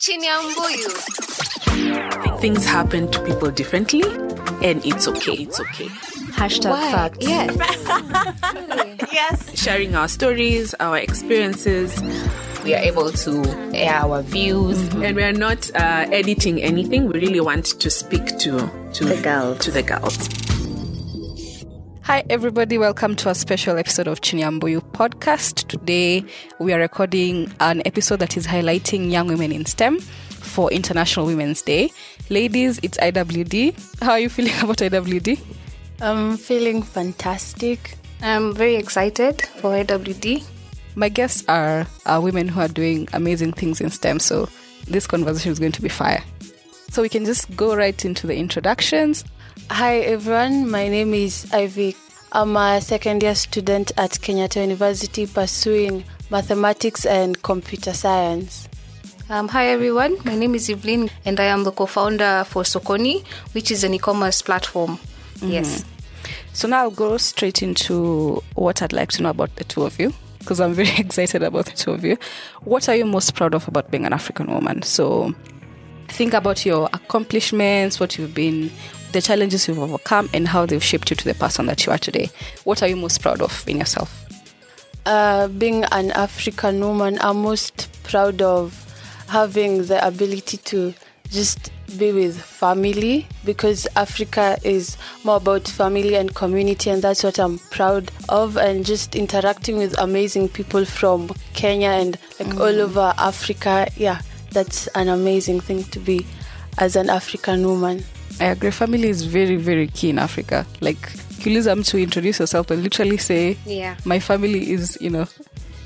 Chinyamboyu. Things happen to people differently, and it's okay. It's okay. Hashtag why? Facts. Yes. Yes. Sharing our stories, our experiences. We are able to air our views. Mm-hmm. And we are not editing anything. We really want to speak to the girls. To the girls. Hi, everybody. Welcome to a special episode of Chinyamboyu Podcast. Today, we are recording an episode that is highlighting young women in STEM for International Women's Day. Ladies, it's IWD. How are you feeling about IWD? I'm feeling fantastic. I'm very excited for IWD. My guests are women who are doing amazing things in STEM, so this conversation is going to be fire. So we can just go right into the introductions. Hi everyone, my name is Ivy. I'm a second year student at Kenyatta University pursuing mathematics and computer science. Hi everyone, my name is Evelyn and I am the co-founder for Soconi, which is an e-commerce platform. Mm-hmm. Yes. So now I'll go straight into what I'd like to know about the two of you, because I'm very excited about the two of you. What are you most proud of about being an African woman? So think about your accomplishments, what you've been, the challenges you've overcome and how they've shaped you to the person that you are today. What are you most proud of in yourself? Being an African woman, I'm most proud of having the ability to just be with family, because Africa is more about family and community, and that's what I'm proud of, and just interacting with amazing people from Kenya and all over Africa. Yeah, that's an amazing thing to be as an African woman. I agree. Family is very, very key in Africa. Like, Kuliza mtu, introduce yourself and literally say, yeah, my family is, you know.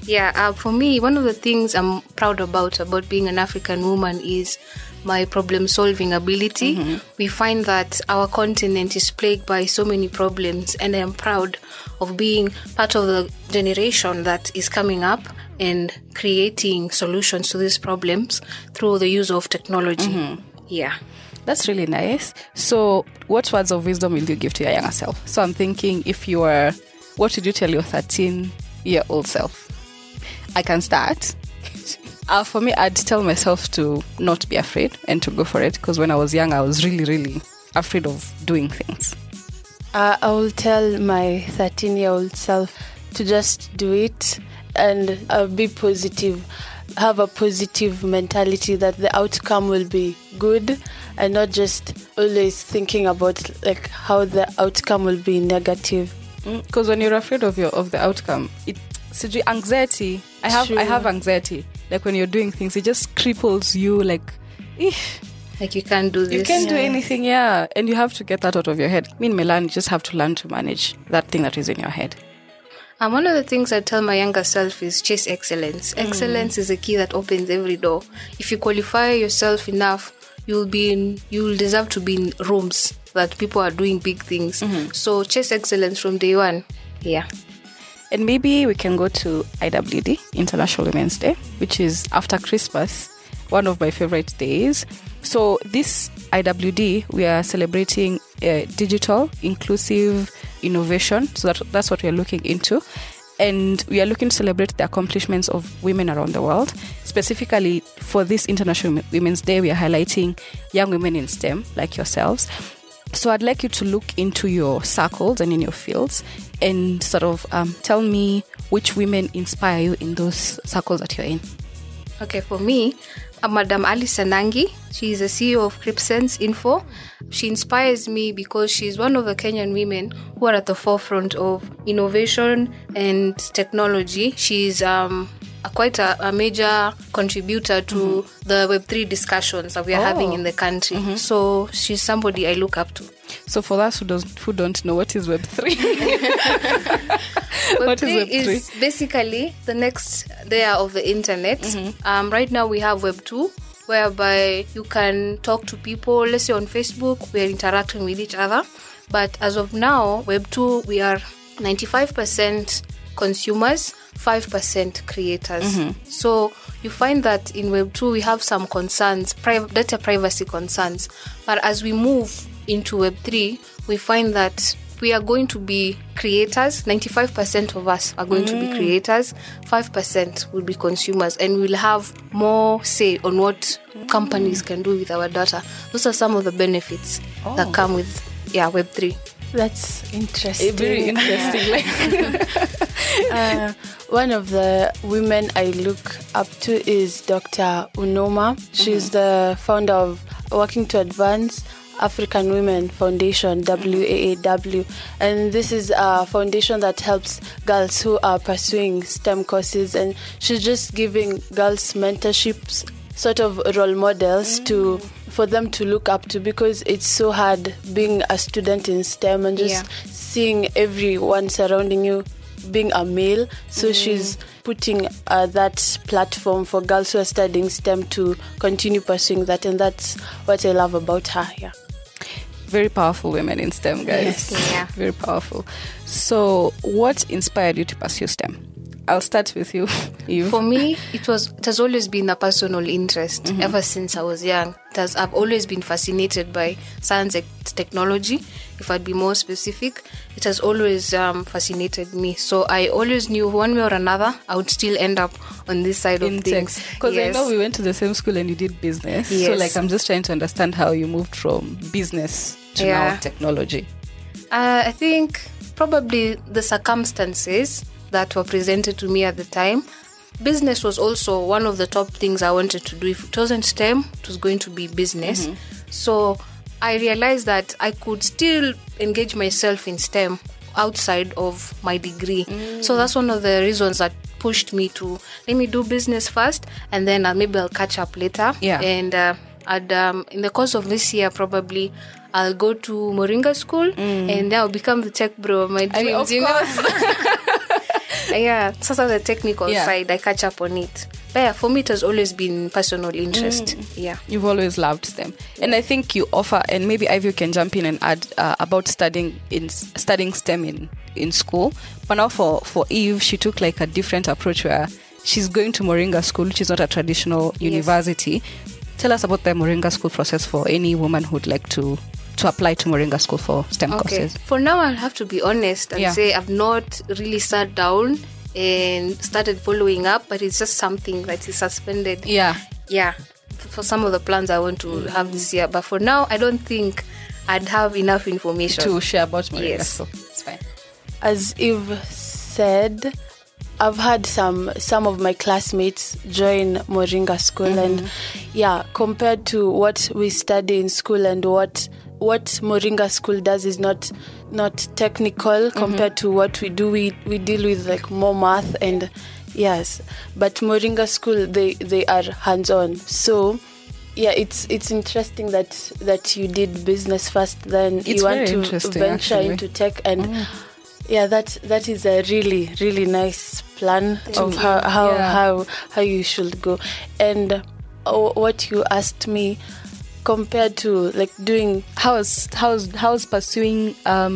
Yeah, for me, one of the things I'm proud about being an African woman is my problem-solving ability. Mm-hmm. We find that our continent is plagued by so many problems, and I am proud of being part of the generation that is coming up and creating solutions to these problems through the use of technology. Mm-hmm. Yeah. That's really nice. So what words of wisdom will you give to your younger self? So I'm thinking, if you were, what would you tell your 13-year-old self? I can start. For me, I'd tell myself to not be afraid and to go for it, because when I was young, I was really, really afraid of doing things. I will tell my 13-year-old self to just do it and be positive. Have a positive mentality that the outcome will be good, and not just always thinking about like how the outcome will be negative. Because when you're afraid of the outcome, it's anxiety. I have anxiety. Like when you're doing things, it just cripples you. Like, like you can't do this. You can't do anything. Yeah, and you have to get that out of your head. Me and Milan, you just have to learn to manage that thing that is in your head. One of the things I tell my younger self is chase excellence. Excellence is a key that opens every door. If you qualify yourself enough, you'll deserve to be in rooms that people are doing big things. Mm-hmm. So chase excellence from day one. Yeah. And maybe we can go to IWD, International Women's Day, which is after Christmas, one of my favorite days. So this IWD, we are celebrating digital, inclusive innovation. So that's what we are looking into. And we are looking to celebrate the accomplishments of women around the world. Specifically for this International Women's Day, we are highlighting young women in STEM like yourselves. So I'd like you to look into your circles and in your fields and sort of tell me which women inspire you in those circles that you're in. Okay, for me, Madam Alice Anangi. She is the CEO of Cryptsense Info. She inspires me because she is one of the Kenyan women who are at the forefront of innovation and technology. She is quite a major contributor to the Web3 discussions that we are having in the country. Mm-hmm. So she's somebody I look up to. So for us who don't know, what is Web3? Web3 is basically the next layer of the internet. Mm-hmm. Right now we have Web2, whereby you can talk to people. Let's say on Facebook, we are interacting with each other. But as of now, Web2, we are 95% consumers, 5% creators. Mm-hmm. So you find that in Web2, we have some concerns, data privacy concerns. But as we move into Web3, we find that we are going to be creators. 95% of us are going to be creators. 5% will be consumers, and we'll have more say on what companies can do with our data. Those are some of the benefits that come with Web3. That's interesting. Very interesting. One of the women I look up to is Dr. Unoma. She's the founder of Working to Advance African Women Foundation, WAAW, and this is a foundation that helps girls who are pursuing STEM courses, and she's just giving girls mentorships, sort of role models for them to look up to, because it's so hard being a student in STEM and just seeing everyone surrounding you being a male. So she's putting that platform for girls who are studying STEM to continue pursuing that, and that's what I love about her. Very powerful women in STEM, guys. Very powerful. So what inspired you to pursue STEM? I'll start with you. For me, it has always been a personal interest ever since I was young. I've always been fascinated by science and technology. If I'd be more specific, it has always fascinated me. So I always knew one way or another, I would still end up on this side of things. Because I know we went to the same school and you did business. Yes. So I'm just trying to understand how you moved from business to now technology. I think probably the circumstances that were presented to me at the time. Business was also one of the top things I wanted to do. If it wasn't STEM, it was going to be business. So I realized that I could still engage myself in STEM outside of my degree. So that's one of the reasons that pushed me to let me do business first, and then maybe I'll catch up later. And in the course of this year, probably I'll go to Moringa School and I'll become the tech bro of my dreams. I mean, of course. Sort of the technical side, I catch up on it. But for me, it has always been personal interest. You've always loved them. And I think you offer, and maybe Ivy can jump in and add about studying STEM in school. But now for Eve, she took a different approach where she's going to Moringa School, which is not a traditional university. Tell us about the Moringa School process for any woman who'd like to apply to Moringa School for STEM courses? For now, I'll have to be honest and say I've not really sat down and started following up, but it's just something that is suspended. Yeah. For some of the plans I want to have this year, but for now, I don't think I'd have enough information to share about Moringa School. It's fine. As Eve said, I've had some of my classmates join Moringa School, and compared to what we study in school and what Moringa School does is not technical compared to what we do. We deal with more math and but Moringa School they are hands-on. So it's interesting that you did business first, then you want to venture into tech and. Yeah, that is a really, really nice plan of how you should go. And what you asked me, compared to doing how's pursuing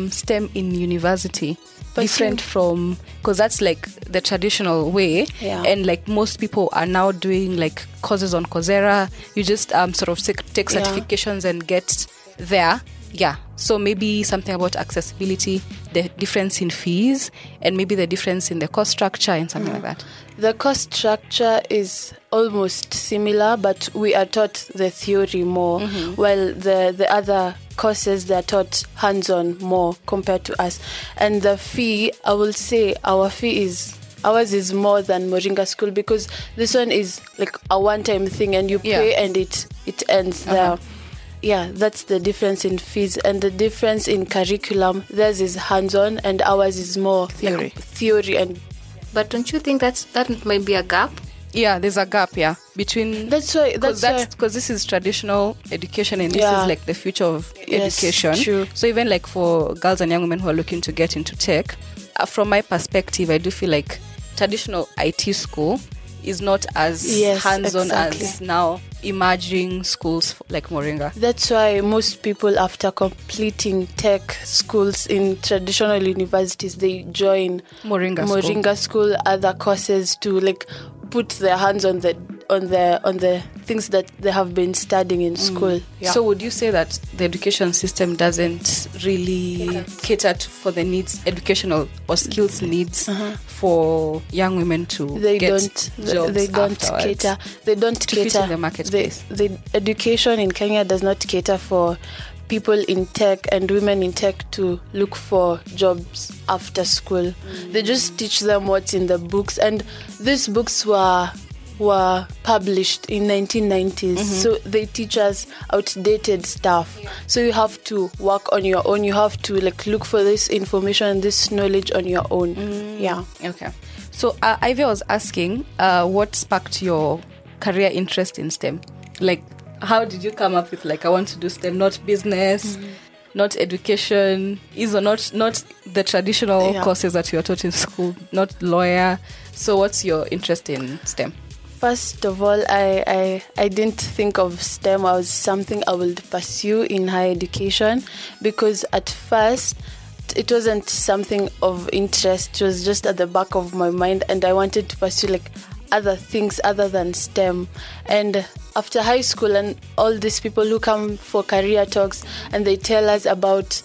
STEM in university different from, because that's the traditional way, and most people are now doing courses on Coursera. You just sort of take certifications and get there. Yeah, so maybe something about accessibility, the difference in fees, and maybe the difference in the cost structure and something like that. The cost structure is almost similar, but we are taught the theory more, while the other courses, they are taught hands-on more compared to us. And the fee, I will say ours is more than Moringa School, because this one is a one-time thing and you pay and it ends there. Yeah, that's the difference in fees. And the difference in curriculum, theirs is hands-on and ours is more theory. And but don't you think that might be a gap? Yeah, there's a gap, between... That's why... Because this is traditional education and this is the future of education. True. So even for girls and young women who are looking to get into tech, from my perspective, I do feel traditional IT school is not as hands-on as now emerging schools like Moringa. That's why most people, after completing tech schools in traditional universities, they join Moringa School, other courses to put their hands on the on the things that they have been studying in school. Yeah. So would you say that the education system doesn't really cater for the needs, educational or skills needs for young women to get jobs afterwards, they don't cater to the marketplace? The education in Kenya does not cater for people in tech and women in tech to look for jobs after school. They just teach them what's in the books, and these books were published in 1990s, so they teach us outdated stuff. So you have to work on your own, you have to look for this information, this knowledge on your own. So Ivy was asking what sparked your career interest in STEM? How did you come up with I want to do STEM, not business, not education, is or not the traditional courses that you are taught in school, not lawyer. So what's your interest in STEM? First of all, I didn't think of STEM as something I would pursue in higher education, because at first it wasn't something of interest. It was just at the back of my mind, and I wanted to pursue other things other than STEM. And after high school and all these people who come for career talks and they tell us about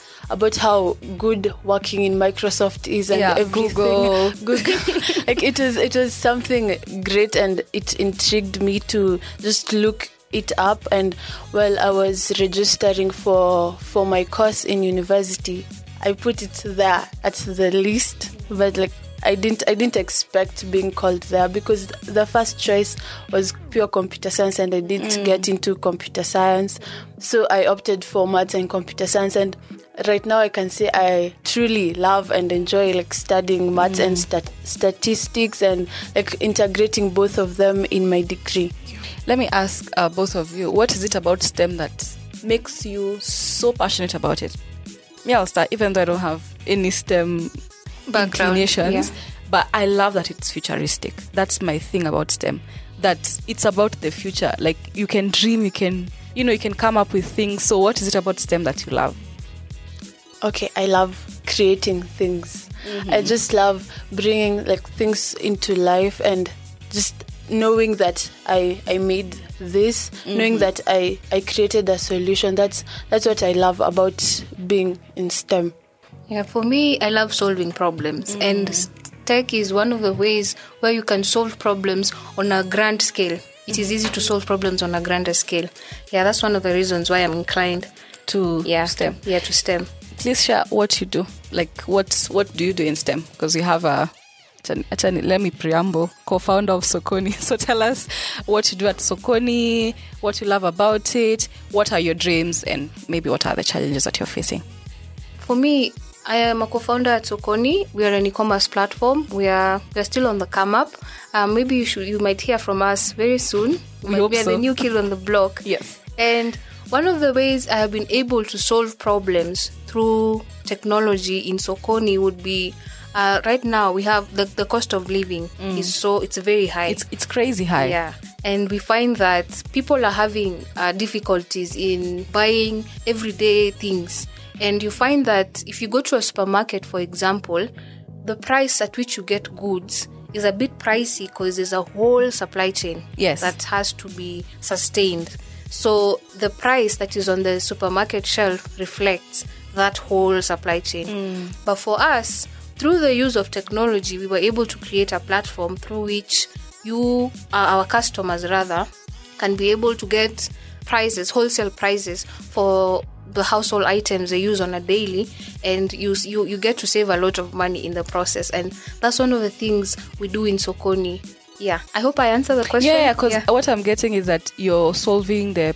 how good working in Microsoft is and everything. Google. It was something great, and it intrigued me to just look it up. And while I was registering for my course in university, I put it there at the list, but I didn't expect being called there, because the first choice was pure computer science, and I didn't get into computer science. So I opted for maths and computer science, and right now I can say I truly love and enjoy studying maths and statistics and integrating both of them in my degree. Let me ask both of you, what is it about STEM that makes you so passionate about it? Me, I'll start, even though I don't have any STEM inclinations, but I love that it's futuristic. That's my thing about STEM, that it's about the future. You can dream, you can come up with things. So what is it about STEM that you love? Okay, I love creating things. I just love bringing things into life, and just knowing that I made this, knowing that I created a solution. That's what I love about being in STEM. Yeah, for me, I love solving problems, and tech is one of the ways where you can solve problems on a grand scale. It is easy to solve problems on a grander scale. Yeah, that's one of the reasons why I'm inclined to STEM. Yeah, to STEM. Please share what you do. What do you do in STEM? Because you have let me preamble, co-founder of Soconi. So tell us what you do at Soconi, what you love about it, what are your dreams, and maybe what are the challenges that you're facing? For me, I am a co-founder at Soconi. We are an e-commerce platform. We are still on the come up. Maybe you might hear from us very soon. We are the new kid on the block. Yes. And one of the ways I have been able to solve problems through technology in Soconi would be right now we have the cost of living is very high. It's crazy high. Yeah. And we find that people are having difficulties in buying everyday things. And you find that if you go to a supermarket, for example, the price at which you get goods is a bit pricey, because there's a whole supply chain that has to be sustained. So the price that is on the supermarket shelf reflects that whole supply chain. But for us, through the use of technology, we were able to create a platform through which our customers can be able to get prices, wholesale prices for the household items they use on a daily, and you get to save a lot of money in the process. And that's one of the things we do in Soconi. Yeah, I hope I answer the question. Yeah, because what I'm getting is that you're solving the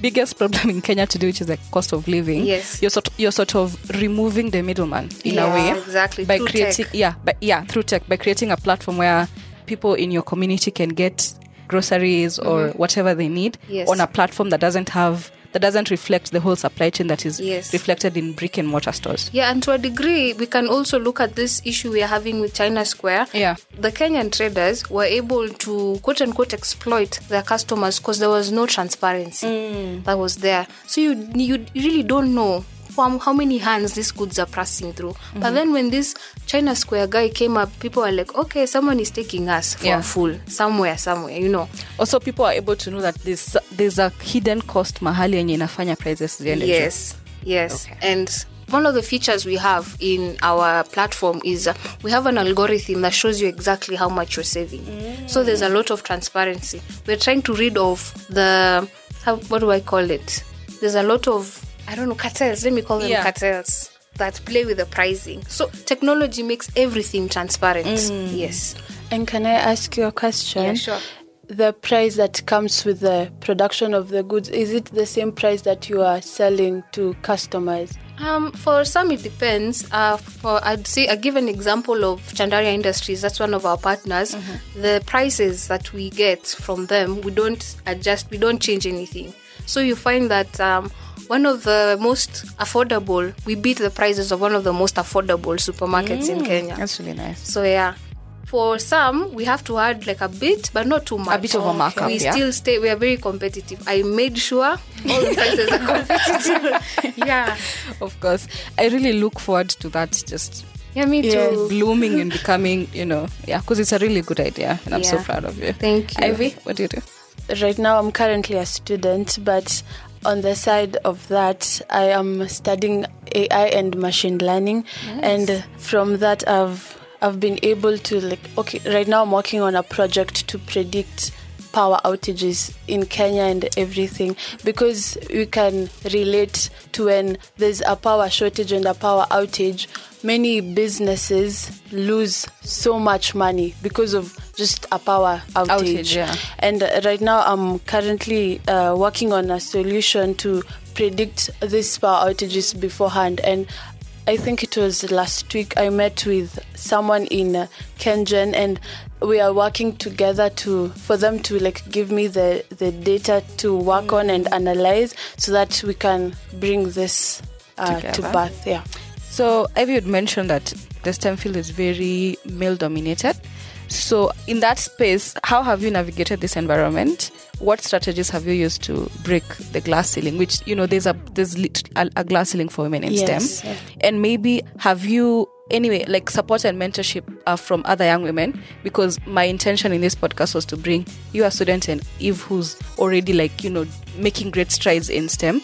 biggest problem in Kenya today, which is the cost of living. Yes, you're sort of removing the middleman in a way, exactly, by through creating tech. Through tech, by creating a platform where people in your community can get groceries or whatever they need on a platform that doesn't reflect the whole supply chain that is reflected in brick and mortar stores. Yeah, and to a degree, we can also look at this issue we are having with China Square. Yeah. The Kenyan traders were able to, quote-unquote, exploit their customers because there was no transparency that was there. So you really don't know wow, how many hands these goods are passing through. Mm-hmm. But then when this China Square guy came up, people were like, okay, someone is taking us for a fool somewhere, you know. Also, people are able to know that there's a hidden cost mahali yenye inafanya prices ziende. Yes. Okay. And one of the features we have in our platform is we have an algorithm that shows you exactly how much you're saving. Mm. So there's a lot of transparency. We're trying to rid of there's a lot of, cartels. Let me call them cartels that play with the pricing. So technology makes everything transparent. Mm. Yes. And can I ask you a question? Yeah, sure. The price that comes with the production of the goods, is it the same price that you are selling to customers? For some, it depends. I'd say I give an example of Chandaria Industries. That's one of our partners. Mm-hmm. The prices that we get from them, we don't adjust, we don't change anything. So you find that one of the most affordable, we beat the prices of one of the most affordable supermarkets in Kenya. That's really nice. So yeah. For some, we have to add like a bit, but not too much. A bit of a markup, we are very competitive. I made sure all the prices are competitive. Yeah. Of course. I really look forward to that too. Blooming and becoming, because it's a really good idea. And I'm so proud of you. Thank you. Ivy, what do you do? Right now, I'm currently a student, but on the side of that, I am studying AI and machine learning. Nice. And from that, I've been able to, right now I'm working on a project to predict power outages in Kenya and everything, because we can relate to when there's a power shortage and a power outage, many businesses lose so much money because of just a power outage. And right now I'm currently working on a solution to predict these power outages beforehand. And I think it was last week I met with someone in Kengen, and we are working together for them to give me the data to work on and analyze, so that we can bring this to birth. Yeah. So Ivy had mentioned that the STEM field is very male dominated. So in that space, how have you navigated this environment? What strategies have you used to break the glass ceiling? Which, there's a glass ceiling for women in STEM. Yeah. And maybe have you, support and mentorship from other young women? Because my intention in this podcast was to bring you a student and Eve who's already making great strides in STEM.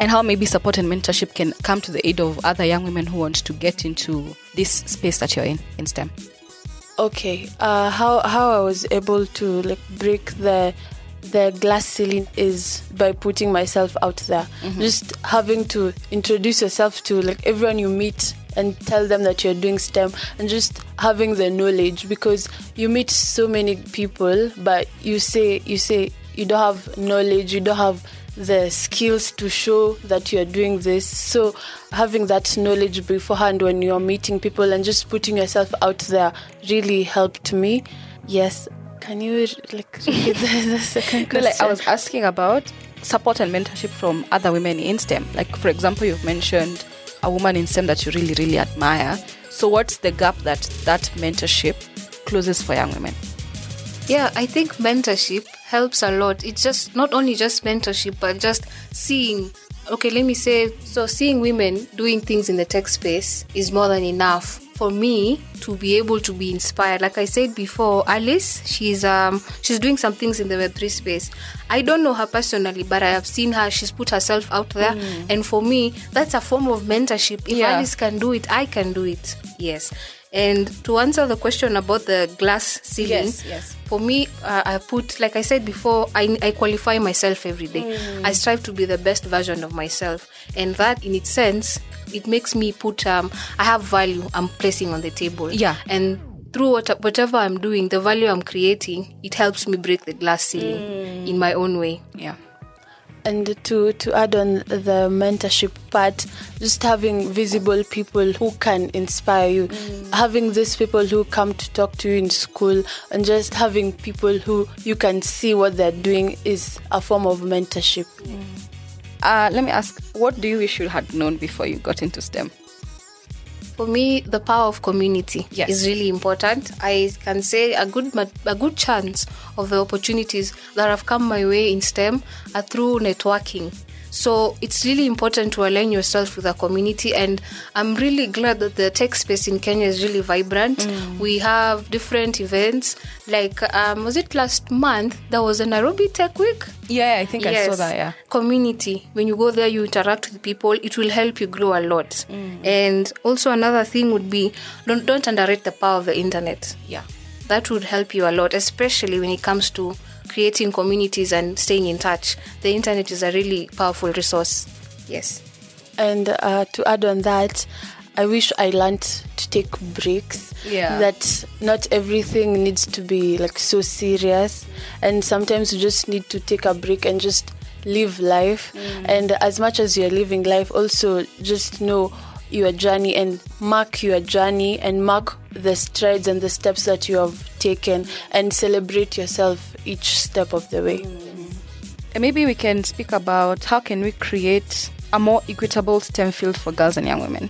And how maybe support and mentorship can come to the aid of other young women who want to get into this space that you're in STEM. Okay, how I was able to break the glass ceiling is by putting myself out there. Mm-hmm. Just having to introduce yourself to everyone you meet and tell them that you're doing STEM, and just having the knowledge, because you meet so many people, but you say you don't have knowledge, you don't have the skills to show that you're doing this. So having that knowledge beforehand when you're meeting people and just putting yourself out there really helped me. Yes. Can you repeat the second question? I was asking about support and mentorship from other women in STEM. For example, you've mentioned a woman in STEM that you really, really admire. So what's the gap that mentorship closes for young women? Yeah, I think mentorship helps a lot. It's just not only just mentorship, but just seeing, seeing women doing things in the tech space is more than enough for me to be able to be inspired. Like I said before, Alice, she's doing some things in the Web3 space. I don't know her personally, but I have seen her. She's put herself out there. Mm. And for me, that's a form of mentorship. If Alice can do it, I can do it. Yes. And to answer the question about the glass ceiling, for me, I put, like I said before, I qualify myself every day. Mm. I strive to be the best version of myself. And that, in its sense, it makes me put, I have value I'm placing on the table. Yeah. And through whatever I'm doing, the value I'm creating, it helps me break the glass ceiling in my own way. Yeah. And to add on the mentorship part, just having visible people who can inspire you, having these people who come to talk to you in school, and just having people who you can see what they're doing is a form of mentorship. Mm. Let me ask, what do you wish you had known before you got into STEM? For me, the power of community is really important. I can say a good chance of the opportunities that have come my way in STEM are through networking. So it's really important to align yourself with the community, and I'm really glad that the tech space in Kenya is really vibrant. We have different events, like was it last month there was a Nairobi Tech Week? Yeah, I think yes. I saw that, yeah. Community. When you go there, you interact with people. It will help you grow a lot. And also another thing would be don't underrate the power of the internet. Yeah. That would help you a lot, especially when it comes to creating communities and staying in touch. The internet is a really powerful resource. Yes. And to add on that, I wish I learned to take breaks. Yeah. That not everything needs to be like so serious, and sometimes you just need to take a break and just live life. And as much as you're living life, also just know your journey and mark your journey and mark the strides and the steps that you have taken and celebrate yourself each step of the way. And maybe we can speak about how can we create a more equitable STEM field for girls and young women.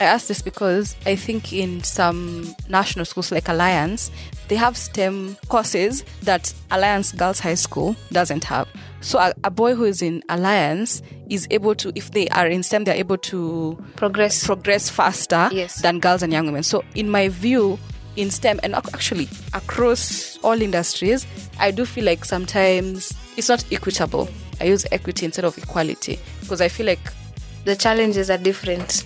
I ask this because I think in some national schools like Alliance, they have STEM courses that Alliance Girls High School doesn't have. So a boy who is in Alliance is able to, if they are in STEM, they're able to progress faster than girls and young women. So in my view, in STEM and actually across all industries, I do feel like sometimes it's not equitable. I use equity instead of equality because I feel like the challenges are different.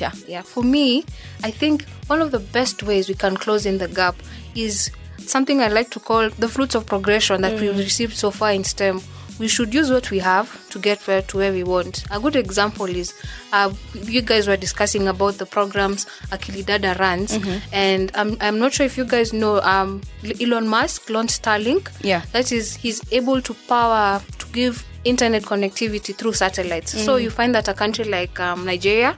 Yeah. Yeah. For me, I think one of the best ways we can close in the gap is something I like to call the fruits of progression that we've received so far in STEM. We should use what we have to get to where we want. A good example is, you guys were discussing about the programs Akili Dada runs, and I'm not sure if you guys know, Elon Musk launched Starlink. Yeah. That is, he's able to power, to give internet connectivity through satellites. So you find that a country like Nigeria,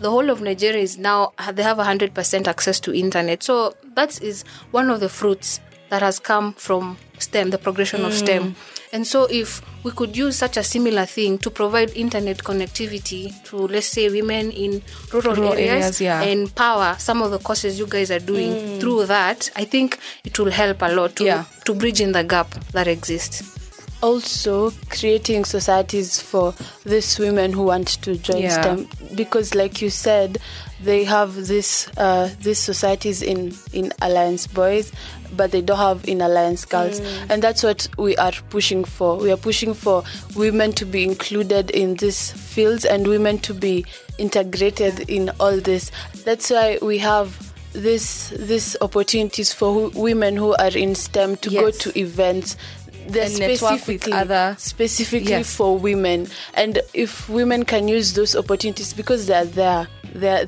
the whole of Nigeria is now, they have 100% access to internet. So that is one of the fruits that has come from STEM, the progression of STEM. And so if we could use such a similar thing to provide internet connectivity to, let's say, women in rural areas and power some of the courses you guys are doing through that, I think it will help a lot to bridge in the gap that exists. Also creating societies for these women who want to join STEM, because like you said, they have these societies in Alliance Boys, but they don't have in Alliance Girls. And that's what we are pushing for. We are pushing for women to be included in these fields and women to be integrated in all this. That's why we have these opportunities for women who are in STEM to go to events. They're specifically for women. And if women can use those opportunities, because they're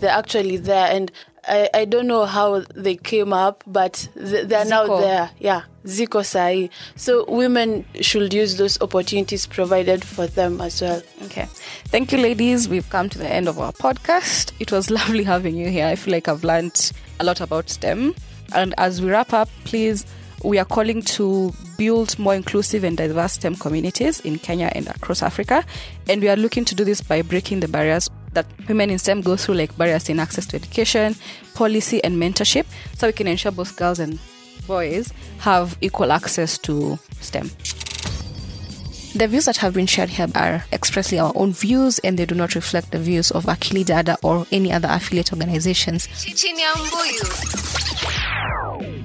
actually there. And I don't know how they came up, but they're now there. Yeah, Zikosai. So women should use those opportunities provided for them as well. Okay. Thank you, ladies. We've come to the end of our podcast. It was lovely having you here. I feel like I've learned a lot about STEM. And as we wrap up, please, we are calling to build more inclusive and diverse STEM communities in Kenya and across Africa. And we are looking to do this by breaking the barriers that women in STEM go through, like barriers in access to education, policy, and mentorship, so we can ensure both girls and boys have equal access to STEM. The views that have been shared here are expressly our own views, and they do not reflect the views of Akili Dada or any other affiliate organizations. Chinyamboyu.